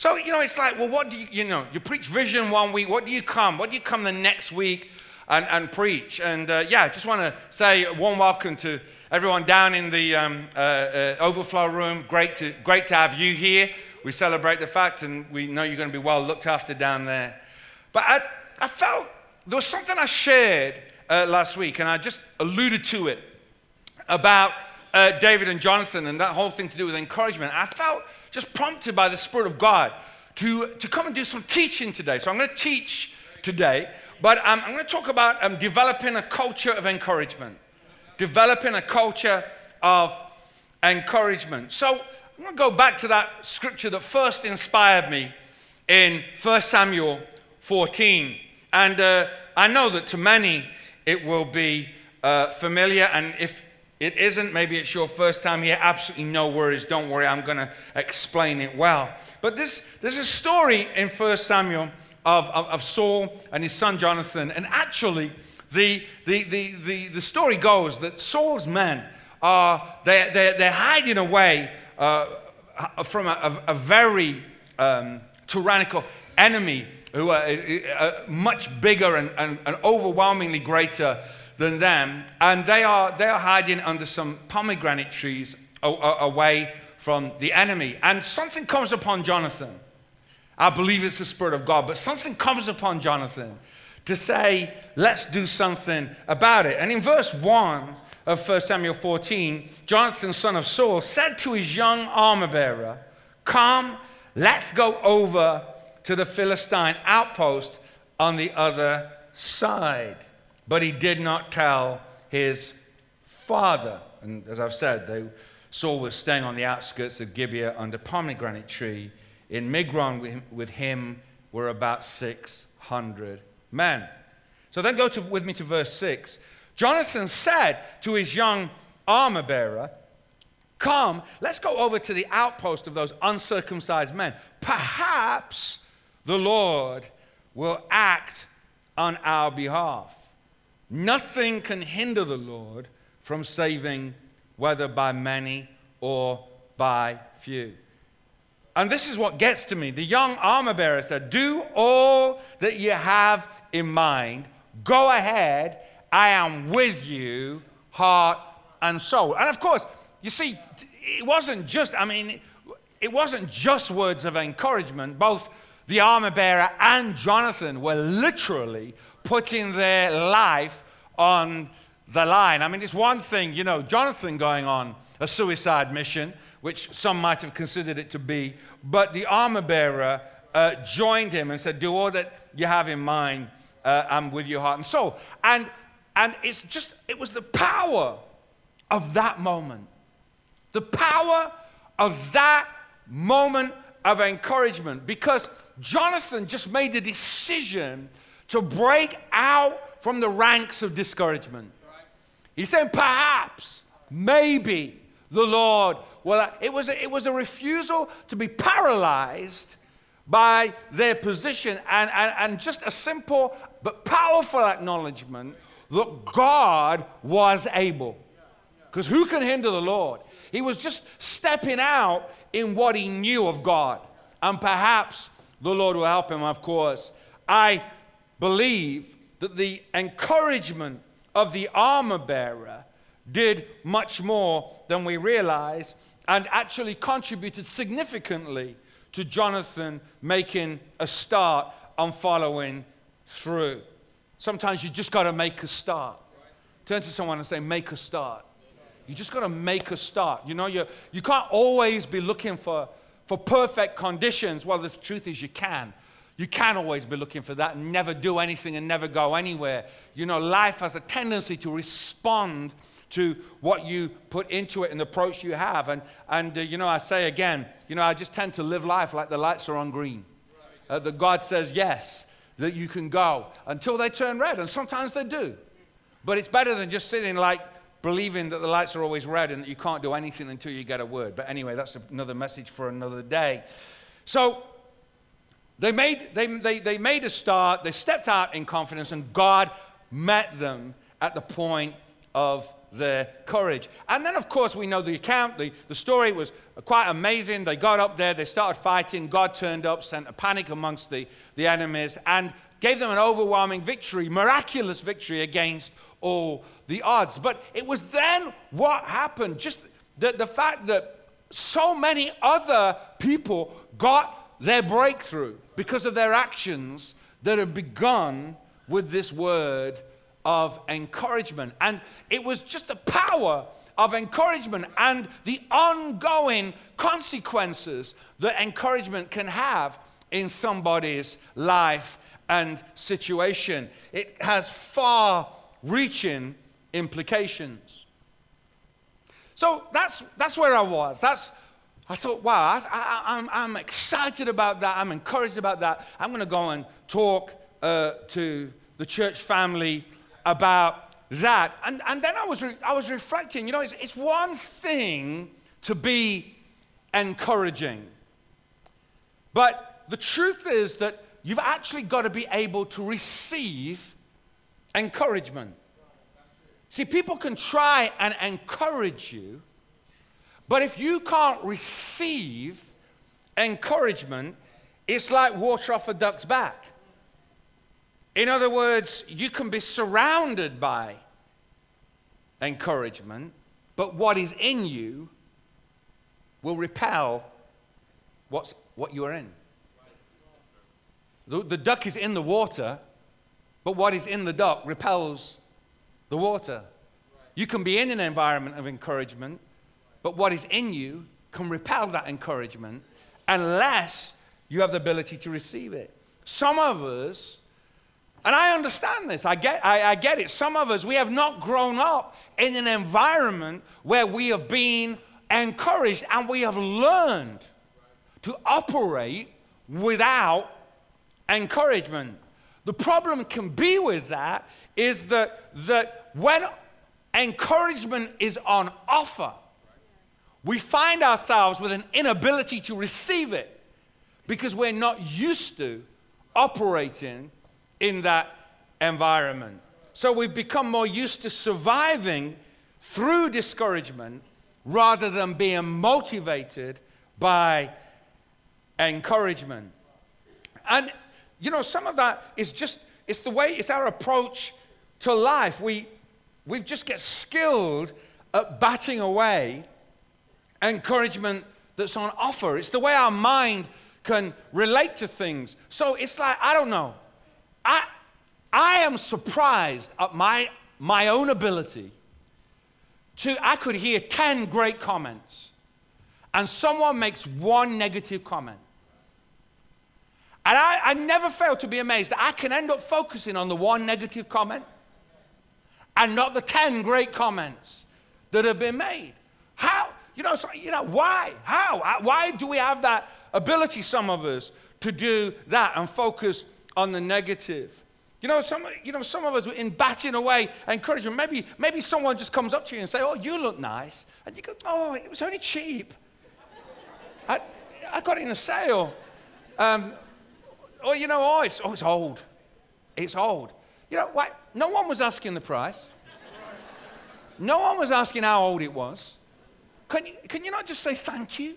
So, you know, it's like, well, what do you, you preach vision 1 week, what do you come the next week and preach? And yeah, I just want to say a warm welcome to everyone down in the overflow room. Great to have you here. We celebrate the fact, and we know you're going to be well looked after down there. But I felt there was something I shared last week, and I just alluded to it about David and Jonathan and that whole thing to do with encouragement. I felt just prompted by the Spirit of God to come and do some teaching today. So I'm going to teach today, but I'm going to talk about developing a culture of encouragement. Developing a culture of encouragement. So I'm going to go back to that scripture that first inspired me in 1 Samuel 14. And I know that to many it will be familiar, and if it isn't, maybe it's your first time here, absolutely no worries, don't worry, I'm going to explain it well. But there's a story in 1 Samuel of Saul and his son Jonathan, and actually the story goes that Saul's men are they're hiding away from a very tyrannical enemy who are much bigger and overwhelmingly greater than them, and they are hiding under some pomegranate trees away from the enemy. And something comes upon Jonathan. I believe it's the Spirit of God, but something comes upon Jonathan to say, let's do something about it. And in verse 1 of 1 Samuel 14, Jonathan, son of Saul, said to his young armor bearer, come, let's go over to the Philistine outpost on the other side. But he did not tell his father. And as I've said, Saul was staying on the outskirts of Gibeah under pomegranate tree. In Migron with him were about 600 men. So then go with me to verse 6. Jonathan said to his young armor bearer, come, let's go over to the outpost of those uncircumcised men. Perhaps the Lord will act on our behalf. Nothing can hinder the Lord from saving, whether by many or by few. And this is what gets to me. The young armor bearer said, do all that you have in mind. Go ahead. I am with you, heart and soul. And of course, you see, it wasn't just words of encouragement. Both the armor bearer and Jonathan were literally putting their life on the line. I mean, it's one thing, you know, Jonathan going on a suicide mission, which some might have considered it to be, but the armor bearer joined him and said, do all that you have in mind, I'm with your heart and soul. And it's just, it was the power of that moment. The power of that moment of encouragement, because Jonathan just made the decision to break out from the ranks of discouragement. He said, perhaps, maybe the Lord will. It was a refusal to be paralyzed by their position, and just a simple but powerful acknowledgement that God was able. Because who can hinder the Lord? He was just stepping out in what he knew of God. And perhaps the Lord will help him, of course. I believe that the encouragement of the armor bearer did much more than we realize, and actually contributed significantly to Jonathan making a start and following through. Sometimes you just got to make a start. Turn to someone and say, make a start. You just got to make a start. You know, you can't always be looking for perfect conditions. Well, the truth is you can. You can always be looking for that and never do anything and never go anywhere. You know, life has a tendency to respond to what you put into it and the approach you have. And you know, I say again, you know, I just tend to live life like the lights are on green. That God says yes, that you can go until they turn red. And sometimes they do. But it's better than just sitting like believing that the lights are always red and that you can't do anything until you get a word. But anyway, that's another message for another day. So they made a start. They stepped out in confidence, and God met them at the point of their courage. And then, of course, we know the account. The story was quite amazing. They got up there. They started fighting. God turned up, sent a panic amongst the enemies, and gave them an overwhelming victory, miraculous victory against all the odds. But it was then what happened. Just the fact that so many other people got their breakthrough because of their actions that had begun with this word of encouragement. And it was just the power of encouragement and the ongoing consequences that encouragement can have in somebody's life and situation. It has far-reaching implications. So that's where I was. I thought, wow, I'm excited about that. I'm encouraged about that. I'm going to go and talk to the church family about that. And then I was reflecting. You know, it's one thing to be encouraging. But the truth is that you've actually got to be able to receive encouragement. See, people can try and encourage you, but if you can't receive encouragement, it's like water off a duck's back. In other words, you can be surrounded by encouragement, but what is in you will repel what you are in. The duck is in the water, but what is in the duck repels the water. You can be in an environment of encouragement, but what is in you can repel that encouragement unless you have the ability to receive it. Some of us, and I understand this, I get it. Some of us, we have not grown up in an environment where we have been encouraged and we have learned to operate without encouragement. The problem can be with that is that when encouragement is on offer, we find ourselves with an inability to receive it because we're not used to operating in that environment. So we've become more used to surviving through discouragement rather than being motivated by encouragement. And you know, some of that is just, it's the way, it's our approach to life. We just get skilled at batting away encouragement that's on offer. It's the way our mind can relate to things. So it's like, I don't know. I am surprised at my own ability to, I could hear 10 great comments and someone makes one negative comment. And I never fail to be amazed that I can end up focusing on the one negative comment and not the 10 great comments that have been made. How? Why? How? Why do we have that ability, some of us, to do that and focus on the negative? Some of us are in batting away encouragement. Maybe someone just comes up to you and say, "Oh, you look nice," and you go, "Oh, it was only cheap. I got it in a sale." It's old. It's old. Why? No one was asking the price. No one was asking how old it was. Can you not just say thank you?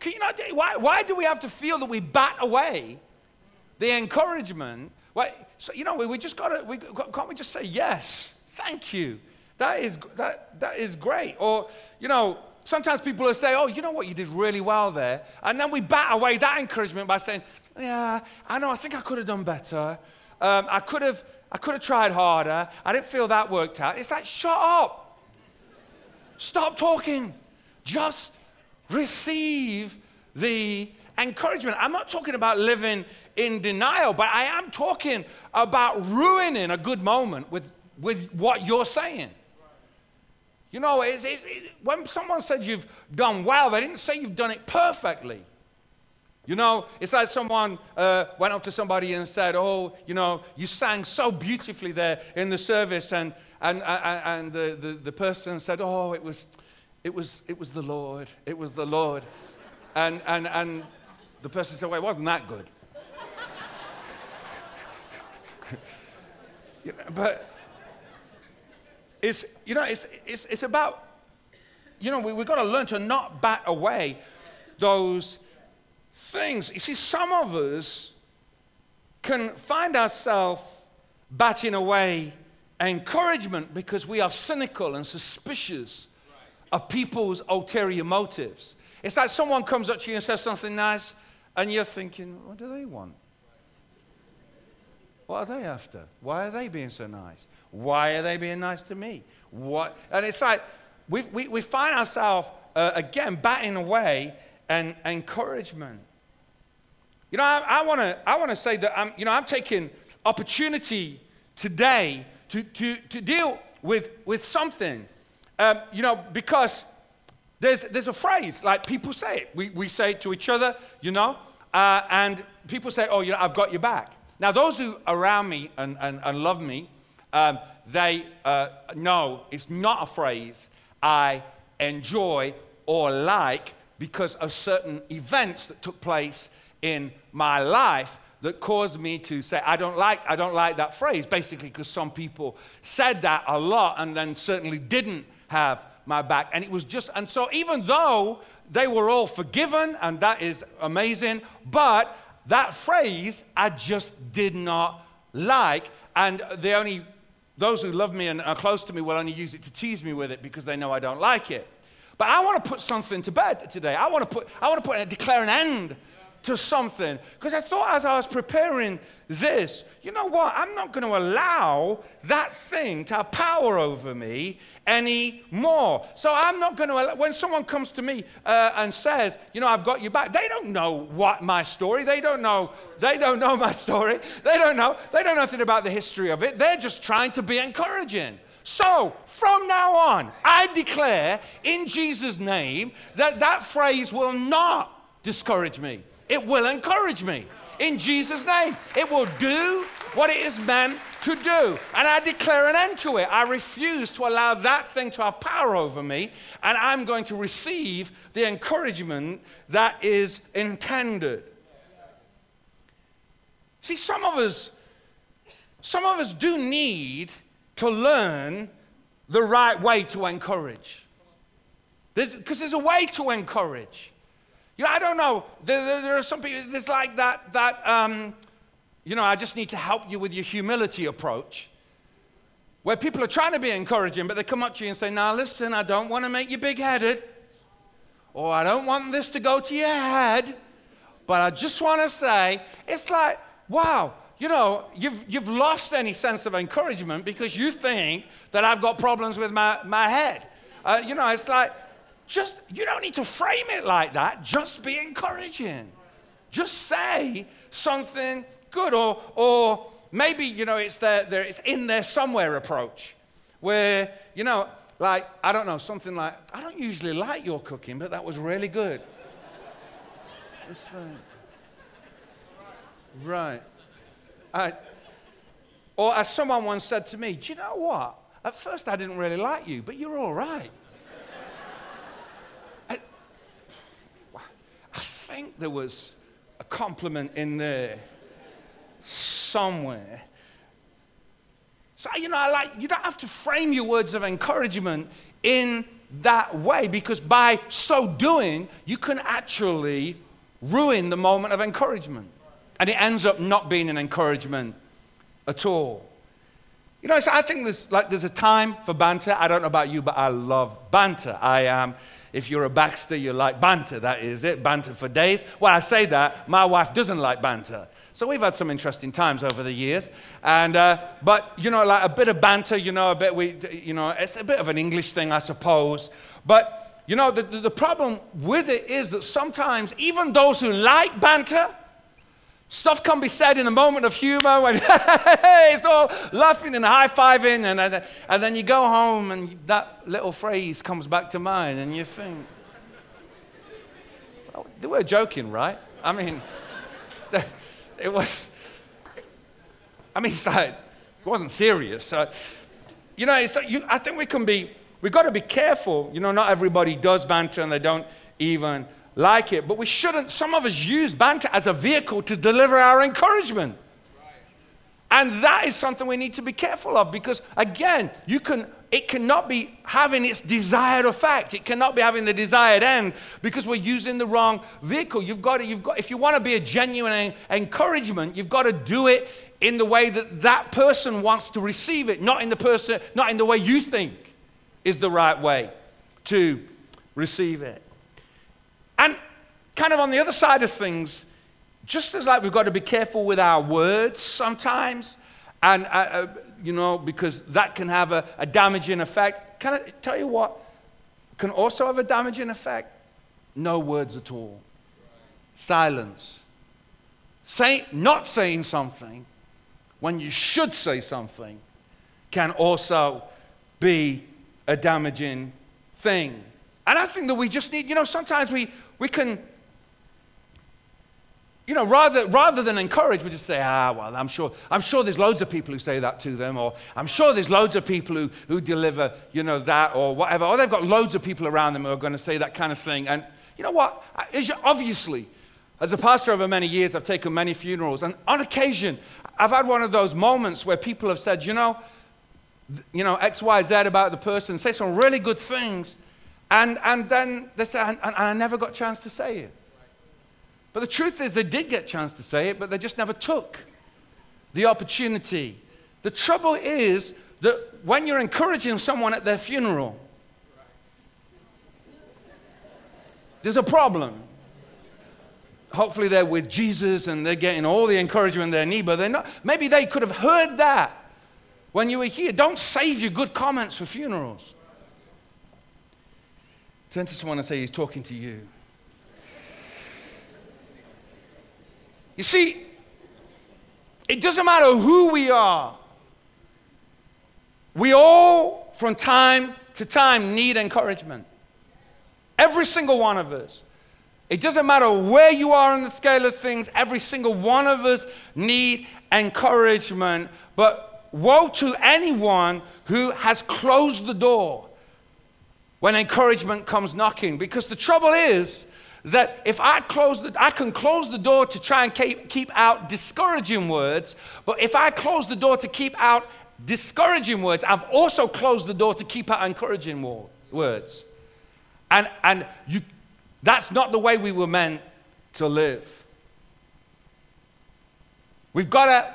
Can you not? Why do we have to feel that we bat away the encouragement? Why? So we just gotta. Can't we just say yes? Thank you. That is great. Or sometimes people will say, "Oh, you know what, you did really well there." And then we bat away that encouragement by saying, "Yeah, I know, I think I could have done better. I could have tried harder. I didn't feel that worked out." It's like, shut up. Stop talking. Just receive the encouragement. I'm not talking about living in denial, but I am talking about ruining a good moment with what you're saying. When someone said you've done well, they didn't say you've done it perfectly. It's like someone went up to somebody and said, "Oh, you sang so beautifully there in the service," and the person said, "Oh, it was the Lord. It was the Lord," and the person said, "Well, it wasn't that good." It's about, we've got to learn to not bat away those things. You see, some of us can find ourselves batting away encouragement because we are cynical and suspicious of people's ulterior motives. It's like someone comes up to you and says something nice, and you're thinking, what do they want? What are they after? Why are they being so nice? Why are they being nice to me? What? And it's like we find ourselves, again, batting away and encouragement. I want to say that I'm taking opportunity today to deal with something, because there's a phrase, like people say it. We say it to each other, and people say, oh, I've got your back. Now, those who are around me and love me, they know it's not a phrase I enjoy or like because of certain events that took place in my life that caused me to say, I don't like that phrase, basically because some people said that a lot and then certainly didn't have my back. And it was just, and so even though they were all forgiven, and that is amazing, but that phrase I just did not like, and those who love me and are close to me will only use it to tease me with it because they know I don't like it. But I want to put something to bed today. I want to declare an end to something, because I thought as I was preparing this, you know what, I'm not going to allow that thing to have power over me anymore. So I'm not going to, when someone comes to me and says, I've got your back, they don't know what my story, they don't know my story, they don't know nothing about the history of it, they're just trying to be encouraging. So, from now on, I declare in Jesus' name that phrase will not discourage me. It will encourage me in Jesus' name. It will do what it is meant to do. And I declare an end to it. I refuse to allow that thing to have power over me. And I'm going to receive the encouragement that is intended. See, some of us do need to learn the right way to encourage. Because there's a way to encourage. I don't know, there are some people, there's like I just need to help you with your humility approach, where people are trying to be encouraging, but they come up to you and say, now listen, I don't want to make you big-headed, or I don't want this to go to your head, but I just want to say, it's like, wow, you've lost any sense of encouragement because you think that I've got problems with my head. It's like, just, you don't need to frame it like that. Just be encouraging. Just say something good. Or maybe, it's their it's in there somewhere approach where, like, I don't know, something like, I don't usually like your cooking, but that was really good. It's like, right. Or as someone once said to me, do you know what? At first I didn't really like you, but you're all right. I think there was a compliment in there somewhere. So, you don't have to frame your words of encouragement in that way, because by so doing, you can actually ruin the moment of encouragement. And it ends up not being an encouragement at all. So I think there's a time for banter. I don't know about you, but I love banter. I am... If you're a Baxter, you like banter. That is it, banter for days. Well, I say that, my wife doesn't like banter. So we've had some interesting times over the years. And but, like a bit of banter, a bit it's a bit of an English thing, I suppose. But, the problem with it is that sometimes even those who like banter, stuff can be said in the moment of humor when it's all laughing and high-fiving, and then you go home and that little phrase comes back to mind and you think, well, they were joking, right? I mean, it was, it's like, it wasn't serious. So, I think we've got to be careful. Not everybody does banter and they don't even like it, but we shouldn't. Some of us use banter as a vehicle to deliver our encouragement. And that is something we need to be careful of, because again, it cannot be having its desired effect. It cannot be having the desired end, because we're using the wrong vehicle. If you want to be a genuine encouragement, you've got to do it in the way that that person wants to receive it, not in the way you think is the right way to receive it. And kind of on the other side of things, just as like we've got to be careful with our words sometimes, and because that can have a damaging effect. Can I tell you what can also have a damaging effect? No words at all. Silence. Not saying something when you should say something can also be a damaging thing. And I think that we just need, sometimes we can... rather than encourage, we just say, well, I'm sure there's loads of people who say that to them, or I'm sure there's loads of people who deliver, that or whatever, or they've got loads of people around them who are going to say that kind of thing. And you know what? Obviously, as a pastor over many years, I've taken many funerals, and on occasion, I've had one of those moments where people have said, X, Y, Z about the person, say some really good things, and then they say, and I never got a chance to say it. But the truth is, they did get a chance to say it, but they just never took the opportunity. The trouble is that when you're encouraging someone at their funeral, there's a problem. Hopefully they're with Jesus and they're getting all the encouragement they need, but they're not. Maybe they could have heard that when you were here. Don't save your good comments for funerals. Turn to someone and say, he's talking to you. You see, it doesn't matter who we are. We all, from time to time, need encouragement. Every single one of us. It doesn't matter where you are on the scale of things. Every single one of us need encouragement. But woe to anyone who has closed the door when encouragement comes knocking. Because the trouble is, that if I can close the door to try and keep out discouraging words, but if I close the door to keep out discouraging words, I've also closed the door to keep out encouraging words. And that's not the way we were meant to live. We've got to,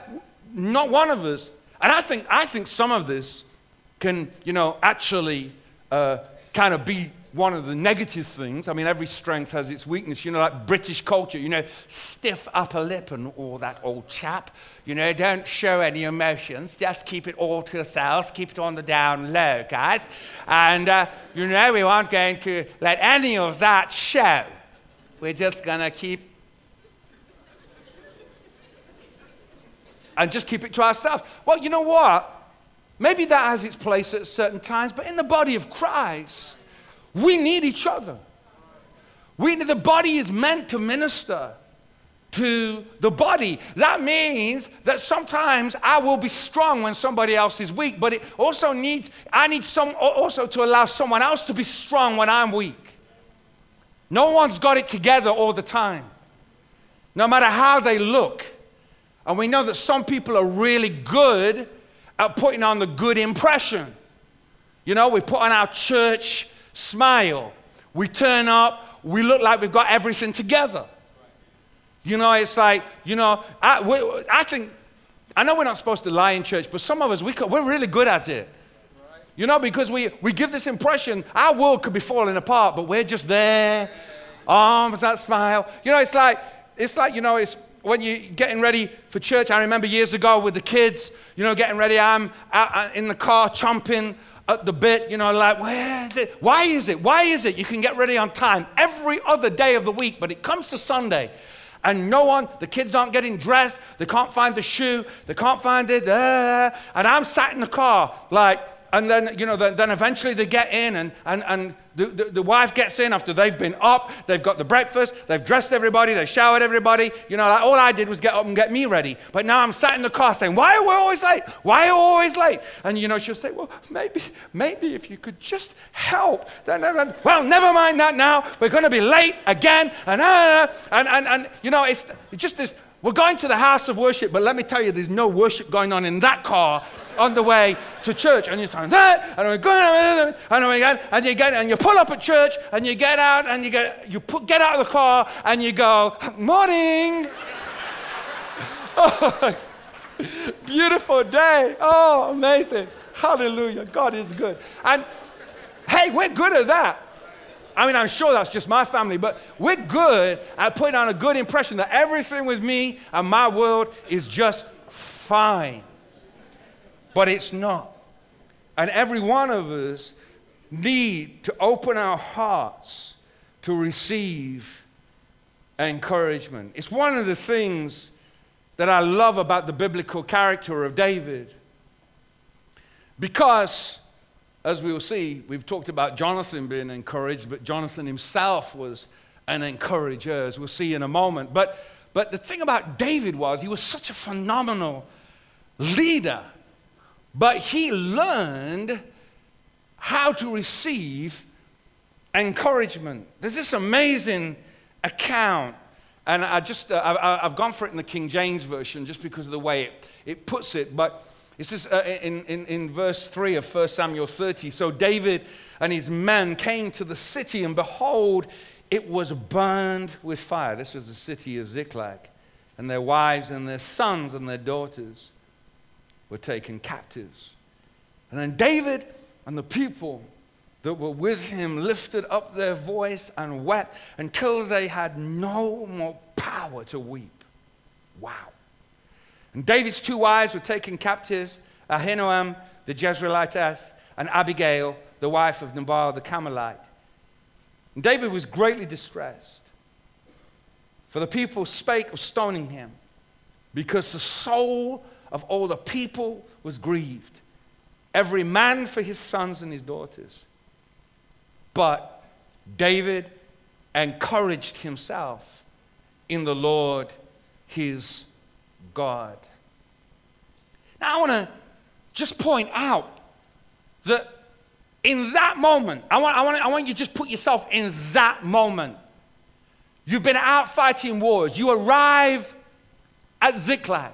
not one of us, and I think some of this can, kind of be one of the negative things. I mean, every strength has its weakness, like British culture, stiff upper lip and all that old chap, don't show any emotions, just keep it all to yourselves, keep it on the down low, guys. And, we aren't going to let any of that show. We're just going to keep it to ourselves. Well, you know what? Maybe that has its place at certain times, but in the body of Christ, we need each other. The body is meant to minister to the body. That means that sometimes I will be strong when somebody else is weak, but it also I need to allow someone else to be strong when I'm weak. No one's got it together all the time, no matter how they look. And we know that some people are really good at putting on the good impression. We put on our church smile, we turn up, we look like we've got everything together. I know we're not supposed to lie in church, but some of us, we're really good at it. Because we give this impression, our world could be falling apart, but we're just there, arms, that smile. It's when you're getting ready for church. I remember years ago with the kids, getting ready, I'm out in the car chomping at the bit, where is it? Why is it? Why is it? You can get ready on time every other day of the week, but it comes to Sunday, and the kids aren't getting dressed, they can't find the shoe, they can't find it, and I'm sat in the car, and then, then eventually they get in, and the wife gets in after they've been up, they've got the breakfast, they've dressed everybody, they've showered everybody, all I did was get up and get me ready. But now I'm sat in the car saying, why are we always late? Why are we always late? And, she'll say, well, maybe if you could just help. Then, well, never mind that now. We're going to be late again. And, it's just this We're going to the house of worship, but let me tell you, there's no worship going on in that car on the way to church. And you sound that, and we go, and you get, and you pull up at church, and you get out, and you get out of the car, and you go, morning. Oh, beautiful day. Oh, amazing. Hallelujah. God is good. And hey, we're good at that. I mean, I'm sure that's just my family, but we're good at putting on a good impression that everything with me and my world is just fine. But it's not. And every one of us need to open our hearts to receive encouragement. It's one of the things that I love about the biblical character of David. Because, as we will see, we've talked about Jonathan being encouraged, but Jonathan himself was an encourager, as we'll see in a moment. But the thing about David was he was such a phenomenal leader, but he learned how to receive encouragement. There's this amazing account, and I've gone for it in the King James Version just because of the way it puts it, but this is in verse 3 of 1 Samuel 30. So David and his men came to the city, and behold, it was burned with fire. This was the city of Ziklag. And their wives and their sons and their daughters were taken captives. And then David and the people that were with him lifted up their voice and wept until they had no more power to weep. Wow. And David's two wives were taken captives, Ahinoam the Jezreelitess, and Abigail, the wife of Nabal the Carmelite. And David was greatly distressed, for the people spake of stoning him, because the soul of all the people was grieved, every man for his sons and his daughters. But David encouraged himself in the Lord his God. Now I want to just point out that in that moment, I want you to just put yourself in that moment. You've been out fighting wars. You arrive at Ziklag.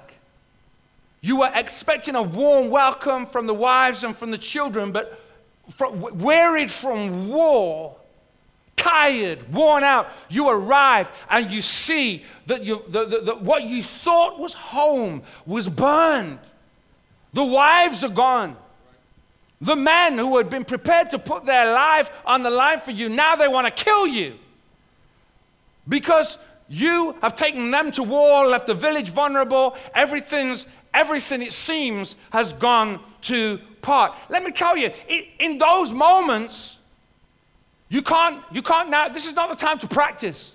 You were expecting a warm welcome from the wives and from the children, but wearied from war, tired, worn out, you arrive and you see that what you thought was home was burned. The wives are gone. The men who had been prepared to put their life on the line for you, now they want to kill you because you have taken them to war, left the village vulnerable. Everything it seems has gone to pot. Let me tell you, in those moments, you can't now, this is not the time to practice.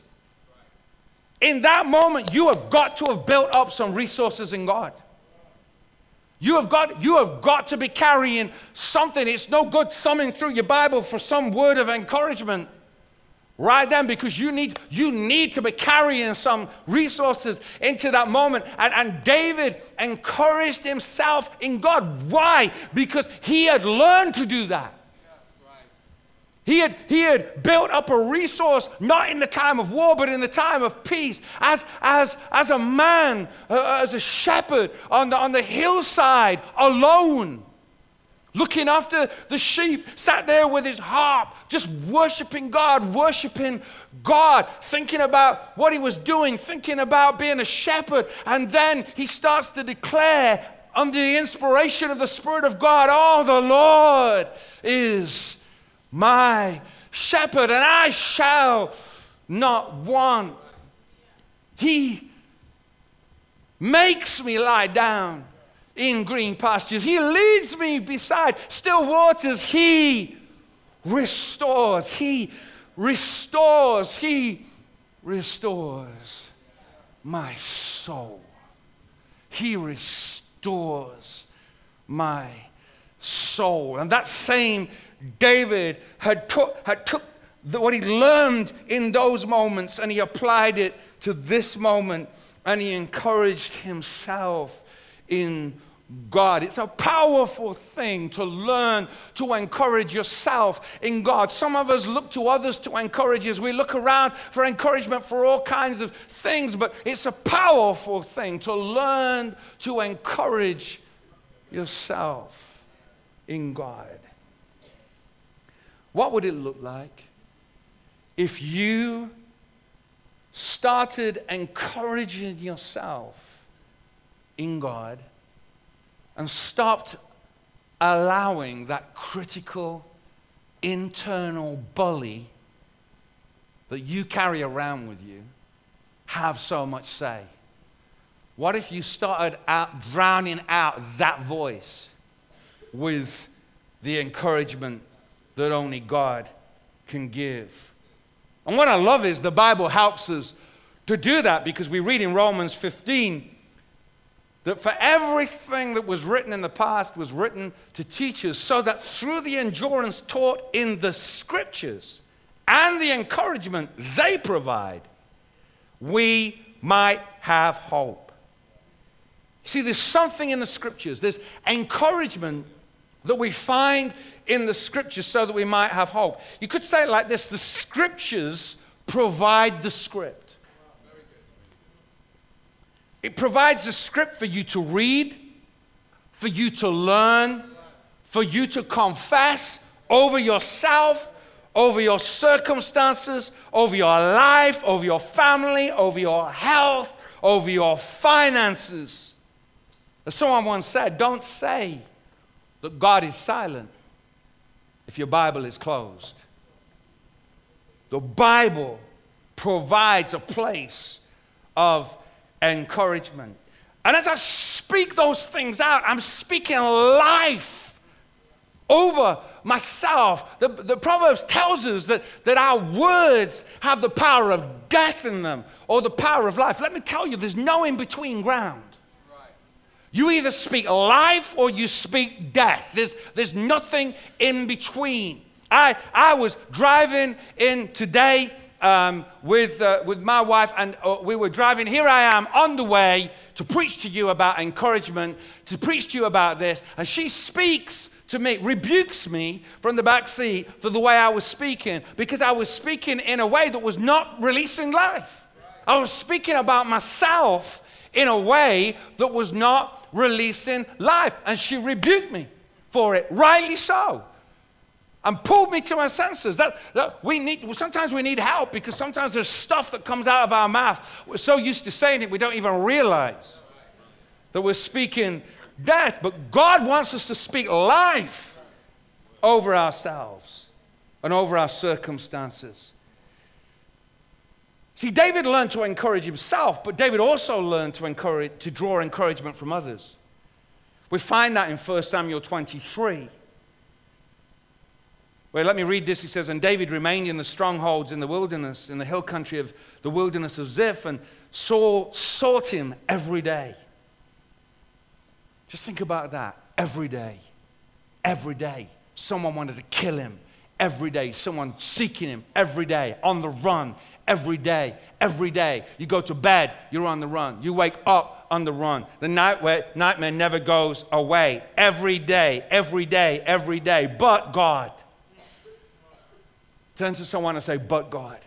In that moment, you have got to have built up some resources in God. You have got to be carrying something. It's no good thumbing through your Bible for some word of encouragement right then, because you need to be carrying some resources into that moment. And David encouraged himself in God. Why? Because he had learned to do that. He had built up a resource, not in the time of war, but in the time of peace. As a man, as a shepherd on the hillside, alone, looking after the sheep, sat there with his harp, just worshiping God, thinking about what he was doing, thinking about being a shepherd. And then he starts to declare, under the inspiration of the Spirit of God, oh, the Lord is my shepherd, and I shall not want. He makes me lie down in green pastures. He leads me beside still waters. He restores my soul. He restores my soul. And that same David had took what he learned in those moments, and he applied it to this moment, and he encouraged himself in God. It's a powerful thing to learn to encourage yourself in God. Some of us look to others to encourage us. We look around for encouragement for all kinds of things, but it's a powerful thing to learn to encourage yourself in God. What would it look like if you started encouraging yourself in God and stopped allowing that critical internal bully that you carry around with you have so much say? What if you started out drowning out that voice with the encouragement that only God can give? And what I love is the Bible helps us to do that, because we read in Romans 15 that for everything that was written in the past was written to teach us, so that through the endurance taught in the Scriptures and the encouragement they provide, we might have hope. See, there's something in the Scriptures, there's encouragement that we find in the Scriptures so that we might have hope. You could say it like this: the Scriptures provide the script. It provides a script for you to read, for you to learn, for you to confess over yourself, over your circumstances, over your life, over your family, over your health, over your finances. As someone once said, don't say that God is silent if your Bible is closed. The Bible provides a place of encouragement. And as I speak those things out, I'm speaking life over myself. The Proverbs tells us that our words have the power of death in them, or the power of life. Let me tell you, there's no in-between ground. You either speak life or you speak death. There's nothing in between. I was driving in today with my wife, and we were driving. Here I am on the way to preach to you about encouragement, to preach to you about this. And she speaks to me, rebukes me from the back seat for the way I was speaking, because I was speaking in a way that was not releasing life. I was speaking about myself in a way that was not releasing life. And she rebuked me for it, rightly so, and pulled me to my senses. Sometimes we need help, because sometimes there's stuff that comes out of our mouth. We're so used to saying it, we don't even realize that we're speaking death. But God wants us to speak life over ourselves and over our circumstances. See, David learned to encourage himself, but David also learned to draw encouragement from others. We find that in 1 Samuel 23. Well, let me read this. He says, "And David remained in the strongholds in the wilderness, in the hill country of the wilderness of Ziph, and Saul sought him every day." Just think about that. Every day. Every day. Someone wanted to kill him. Every day, someone seeking him. Every day, on the run. Every day, every day. You go to bed, you're on the run. You wake up on the run. The nightmare never goes away. Every day, every day, every day. But God. Turn to someone and say, but God.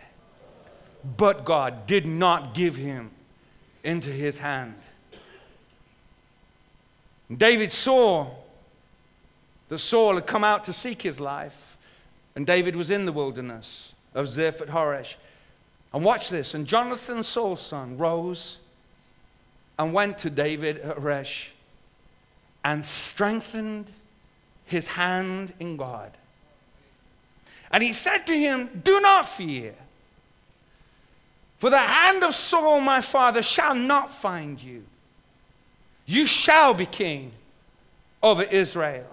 But God did not give him into his hand. David saw that Saul had come out to seek his life. And David was in the wilderness of Ziph at Horesh. And watch this. "And Jonathan, Saul's son, rose and went to David at Horesh and strengthened his hand in God. And he said to him, 'Do not fear, for the hand of Saul my father shall not find you. You shall be king over Israel,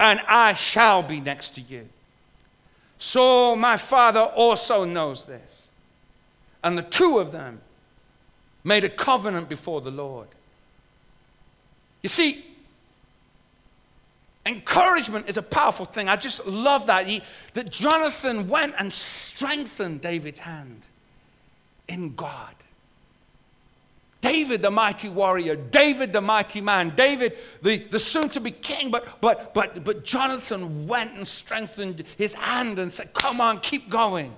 and I shall be next to you. Saul, my father, also knows this.' And the two of them made a covenant before the Lord." You see, encouragement is a powerful thing. I just love that. That Jonathan went and strengthened David's hand in God. David, the mighty warrior, David, the mighty man, David, the soon-to-be king, but Jonathan went and strengthened his hand and said, come on, keep going.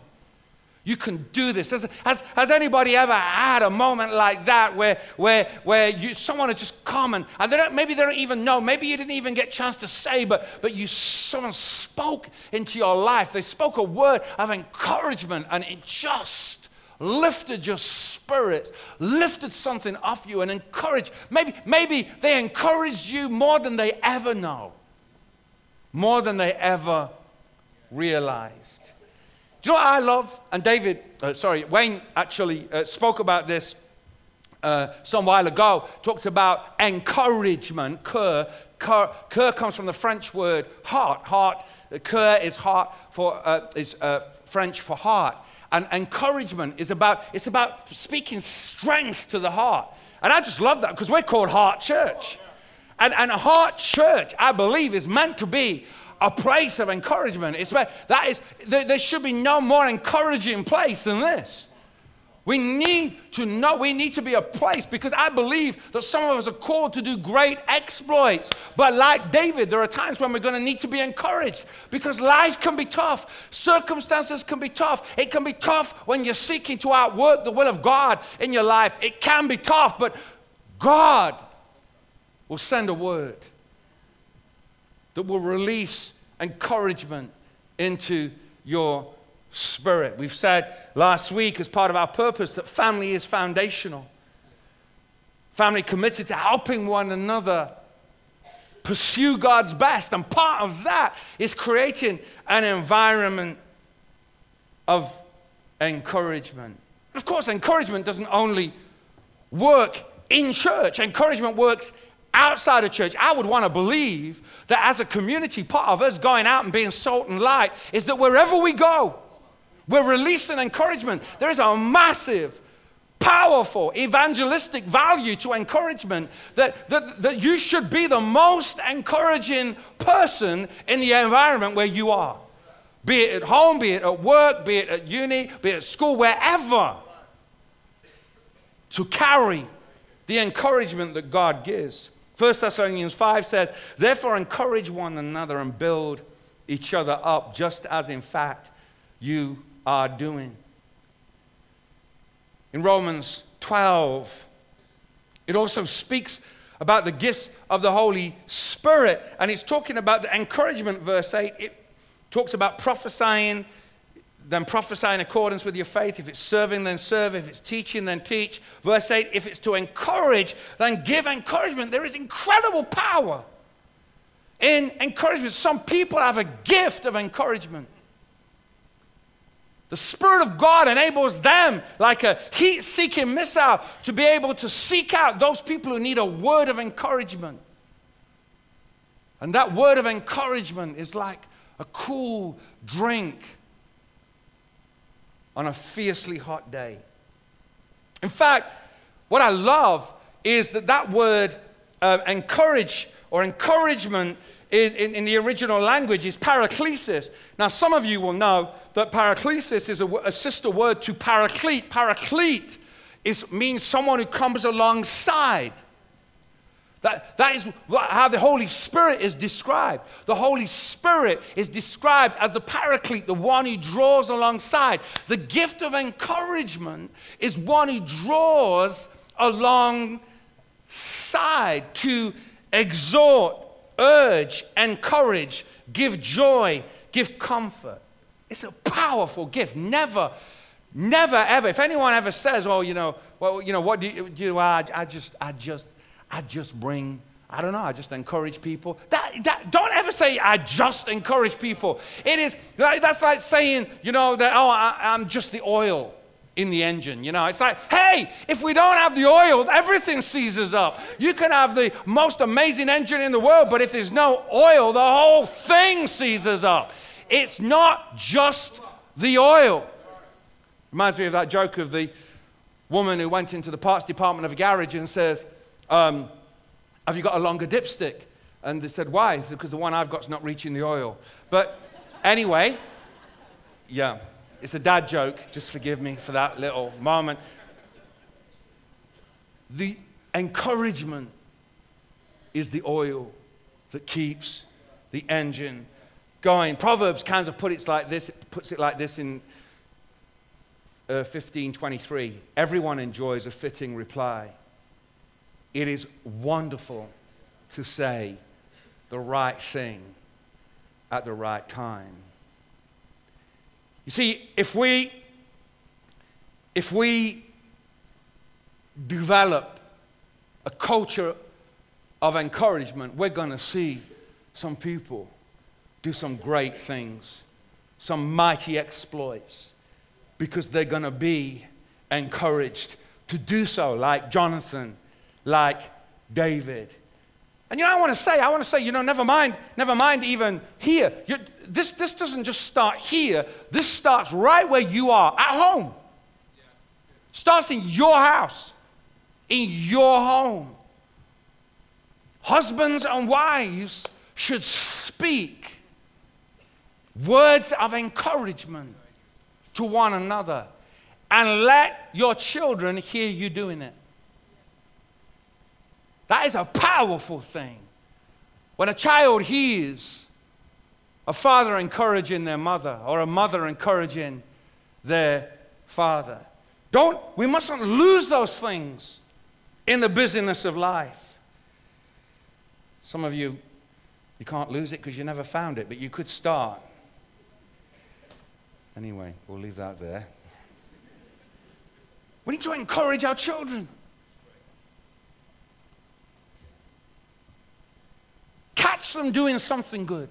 You can do this. Has anybody ever had a moment like that where someone has just come and maybe they don't even know, maybe you didn't even get a chance to say, but someone spoke into your life. They spoke a word of encouragement and it just lifted your spirit, lifted something off you and encouraged. Maybe they encouraged you more than they ever know, more than they ever realized. Do you know what I love? And Wayne actually spoke about this some while ago, talked about encouragement. Cœur comes from the French word heart. Cœur is heart is French for heart. And encouragement is about speaking strength to the heart. And I just love that because we're called Heart Church. And a Heart Church, I believe, is meant to be a place of encouragement. There should be no more encouraging place than this. We need to be a place, because I believe that some of us are called to do great exploits. But like David, there are times when we're going to need to be encouraged, because life can be tough. Circumstances can be tough. It can be tough when you're seeking to outwork the will of God in your life. It can be tough, but God will send a word that will release encouragement into your spirit. We've said last week as part of our purpose that family is foundational. Family committed to helping one another pursue God's best. And part of that is creating an environment of encouragement. Of course, encouragement doesn't only work in church. Encouragement works outside of church. I would want to believe that as a community, part of us going out and being salt and light is that wherever we go, we're releasing encouragement. There is a massive, powerful, evangelistic value to encouragement, that you should be the most encouraging person in the environment where you are. Be it at home, be it at work, be it at uni, be it at school, wherever. To carry the encouragement that God gives. 1 Thessalonians 5 says, therefore encourage one another and build each other up, just as in fact you are doing. In Romans 12, it also speaks about the gifts of the Holy Spirit, and it's talking about the encouragement, verse 8. It talks about prophesying, then prophesy in accordance with your faith. If it's serving, then serve. If it's teaching, then teach. Verse 8, if it's to encourage, then give encouragement. There is incredible power in encouragement. Some people have a gift of encouragement. The Spirit of God enables them, like a heat-seeking missile, to be able to seek out those people who need a word of encouragement. And that word of encouragement is like a cool drink on a fiercely hot day. In fact, what I love is that word encourage or encouragement in the original language is paraklesis. Now, some of you will know that paraklesis is a sister word to paraclete. Paraclete means someone who comes alongside. That is how the Holy Spirit is described. The Holy Spirit is described as the paraclete, the one who draws alongside. The gift of encouragement is one who draws alongside to exhort, urge, encourage, give joy, give comfort. It's a powerful gift. Never ever. If anyone ever says, what do? I just encourage people. Don't ever say, I just encourage people. That's like saying, I'm just the oil in the engine. It's like, hey, if we don't have the oil, everything seizes up. You can have the most amazing engine in the world, but if there's no oil, the whole thing seizes up. It's not just the oil. Reminds me of that joke of the woman who went into the parts department of a garage and says, have you got a longer dipstick? And they said, why? They said, because the one I've got's not reaching the oil. But anyway, yeah, it's a dad joke. Just forgive me for that little moment. The encouragement is the oil that keeps the engine going. Proverbs kind of puts it like this. It puts it like this in 15:23. Everyone enjoys a fitting reply. It is wonderful to say the right thing at the right time. You see, if we develop a culture of encouragement, we're going to see some people do some great things, some mighty exploits, because they're going to be encouraged to do so, like Jonathan, like David. And you know, I want to say, you know, never mind even here. This doesn't just start here. This starts right where you are, at home. Starts in your house, in your home. Husbands and wives should speak words of encouragement to one another, and let your children hear you doing it. That is a powerful thing. When a child hears a father encouraging their mother, or a mother encouraging their father. We mustn't lose those things in the busyness of life. Some of you can't lose it because you never found it, but you could start. Anyway, we'll leave that there. We need to encourage our children. Catch them doing something good.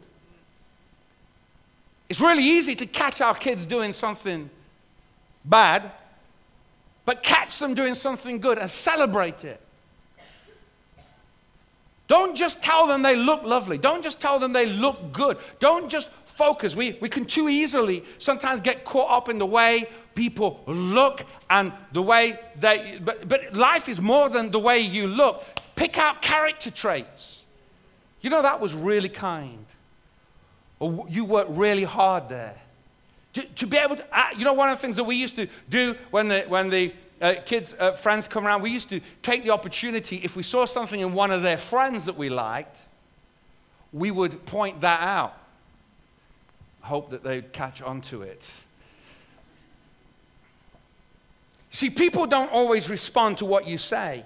It's really easy to catch our kids doing something bad, but catch them doing something good and celebrate it. Don't just tell them they look lovely. Don't just tell them they look good. Don't just focus. We can too easily sometimes get caught up in the way people look and the way they... But life is more than the way you look. Pick out character traits. You know, that was really kind. Or you worked really hard there. To be able to, you know, one of the things that we used to do when the kids' friends come around, we used to take the opportunity, if we saw something in one of their friends that we liked, we would point that out. Hope that they'd catch on to it. See, people don't always respond to what you say,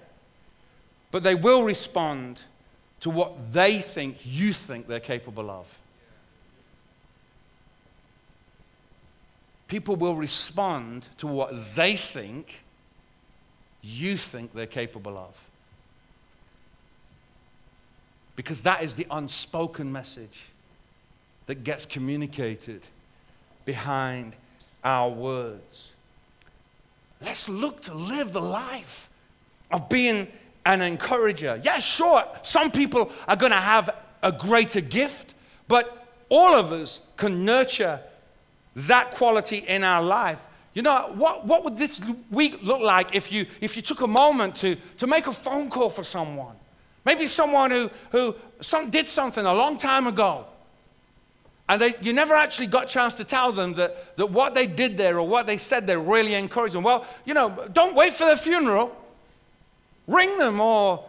but they will respond to what they think you think they're capable of. People will respond to what they think you think they're capable of. Because that is the unspoken message that gets communicated behind our words. Let's look to live the life of being an encourager. Yeah, sure, some people are going to have a greater gift, but all of us can nurture that quality in our life. You know, what would this week look like if you took a moment to make a phone call for someone? Maybe someone who did something a long time ago, and you never actually got a chance to tell them that what they did there or what they said there really encouraged them. Well, you know, don't wait for their funeral. Ring them or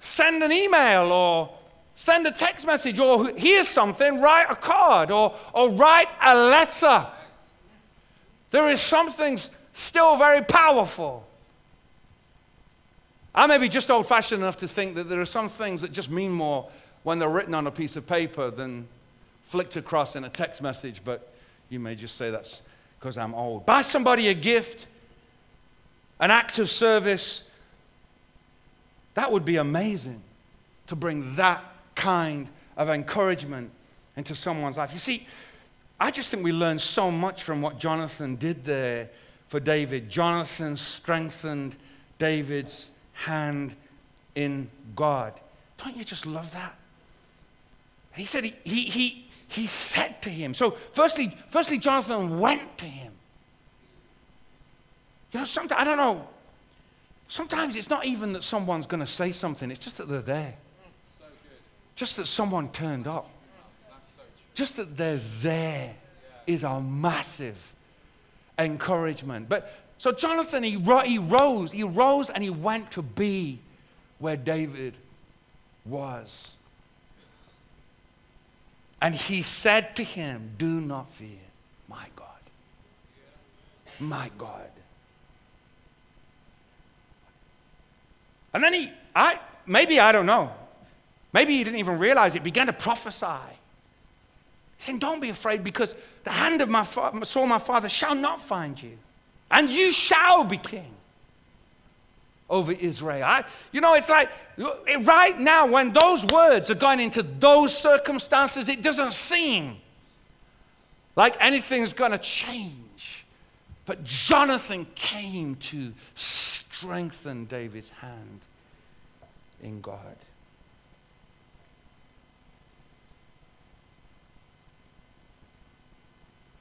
send an email or send a text message, or hear something, write a card, or write a letter. There is something still very powerful. I may be just old-fashioned enough to think that there are some things that just mean more when they're written on a piece of paper than flicked across in a text message, but you may just say that's because I'm old. Buy somebody a gift, an act of service. That would be amazing to bring that kind of encouragement into someone's life. You see, I just think we learn so much from what Jonathan did there for David. Jonathan strengthened David's hand in God. Don't you just love that? He said he said to him. So firstly, Jonathan went to him. You know, sometimes, I don't know, sometimes it's not even that someone's going to say something, it's just that they're there. Just that someone turned up. Just that they're there is a massive encouragement. But So Jonathan, he rose and he went to be where David was. And he said to him, do not fear, my God. My God. And then maybe he didn't even realize it, began to prophesy. He's saying, don't be afraid, because the hand of my Saul, my father, shall not find you. And you shall be king over Israel. It's like right now when those words are going into those circumstances, it doesn't seem like anything's going to change. But Jonathan came to strengthen David's hand in God.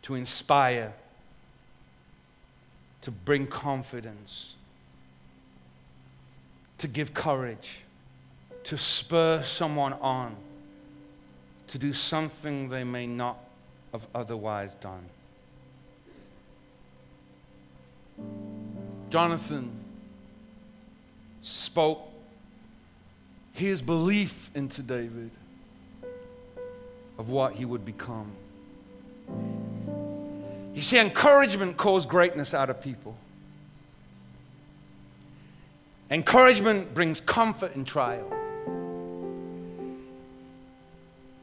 To inspire, to bring confidence, to give courage, to spur someone on, to do something they may not have otherwise done. Jonathan spoke his belief into David of what he would become. You see, encouragement calls greatness out of people. Encouragement brings comfort in trial.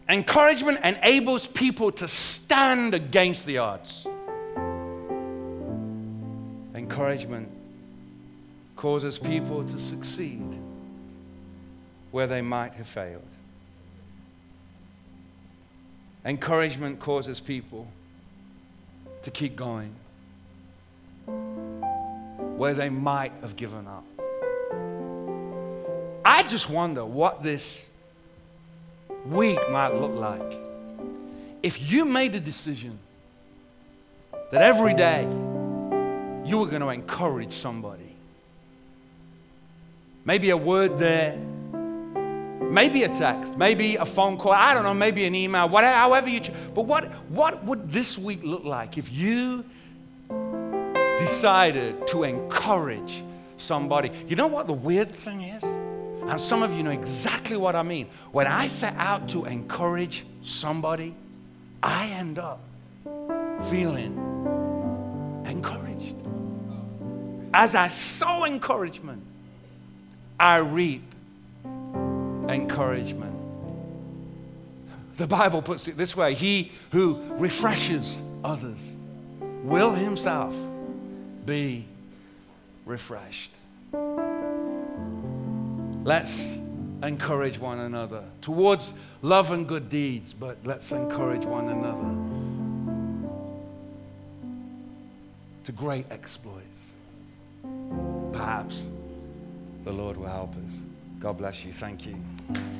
Encouragement enables people to stand against the odds. Encouragement causes people to succeed where they might have failed. Encouragement causes people to keep going where they might have given up. I just wonder what this week might look like if you made a decision that every day you were going to encourage somebody. Maybe a word there, maybe a text, maybe a phone call, I don't know, maybe an email, whatever, however you choose. But what would this week look like if you decided to encourage somebody? You know what the weird thing is? And some of you know exactly what I mean. When I set out to encourage somebody, I end up feeling encouraged. As I sow encouragement, I reap encouragement. The Bible puts it this way: he who refreshes others will himself be refreshed. Let's encourage one another towards love and good deeds, but let's encourage one another to great exploits. Perhaps the Lord will help us. God bless you. Thank you.